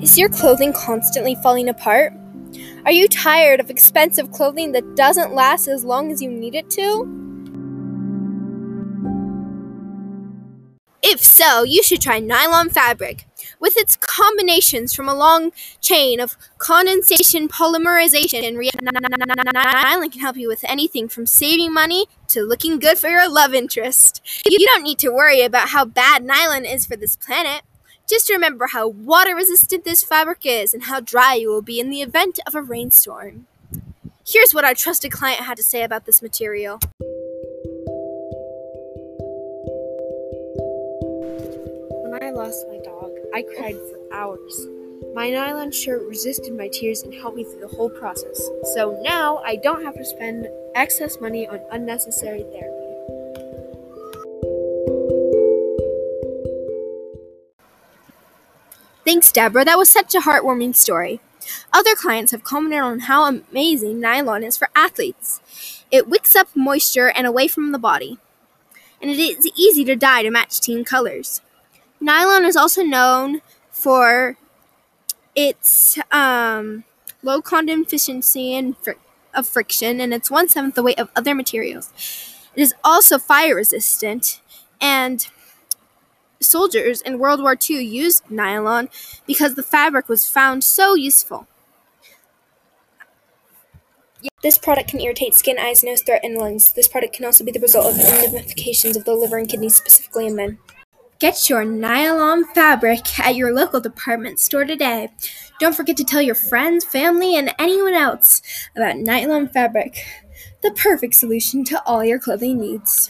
Is your clothing constantly falling apart? Are you tired of expensive clothing that doesn't last as long as you need it to? If so, you should try nylon fabric. With its combinations from a long chain of condensation, polymerization, and nylon can help you with anything from saving money to looking good for your love interest. You don't need to worry about how bad nylon is for this planet. Just remember how water-resistant this fabric is and how dry you will be in the event of a rainstorm. Here's what our trusted client had to say about this material. When I lost my dog, I cried for hours. My nylon shirt resisted my tears and helped me through the whole process. So now I don't have to spend excess money on unnecessary therapy. Thanks, Deborah. That was such a heartwarming story. Other clients have commented on how amazing nylon is for athletes. It wicks up moisture and away from the body, and it is easy to dye to match team colors. Nylon is also known for its low conductivity and friction, and it's 1/7 the weight of other materials. It is also fire resistant, and soldiers in World War II used nylon because the fabric was found so useful. This product can irritate skin, eyes, nose, throat, and lungs. This product can also be the result of infections of the liver and kidneys, specifically in men. Get your nylon fabric at your local department store today. Don't forget to tell your friends, family, and anyone else about nylon fabric, the perfect solution to all your clothing needs.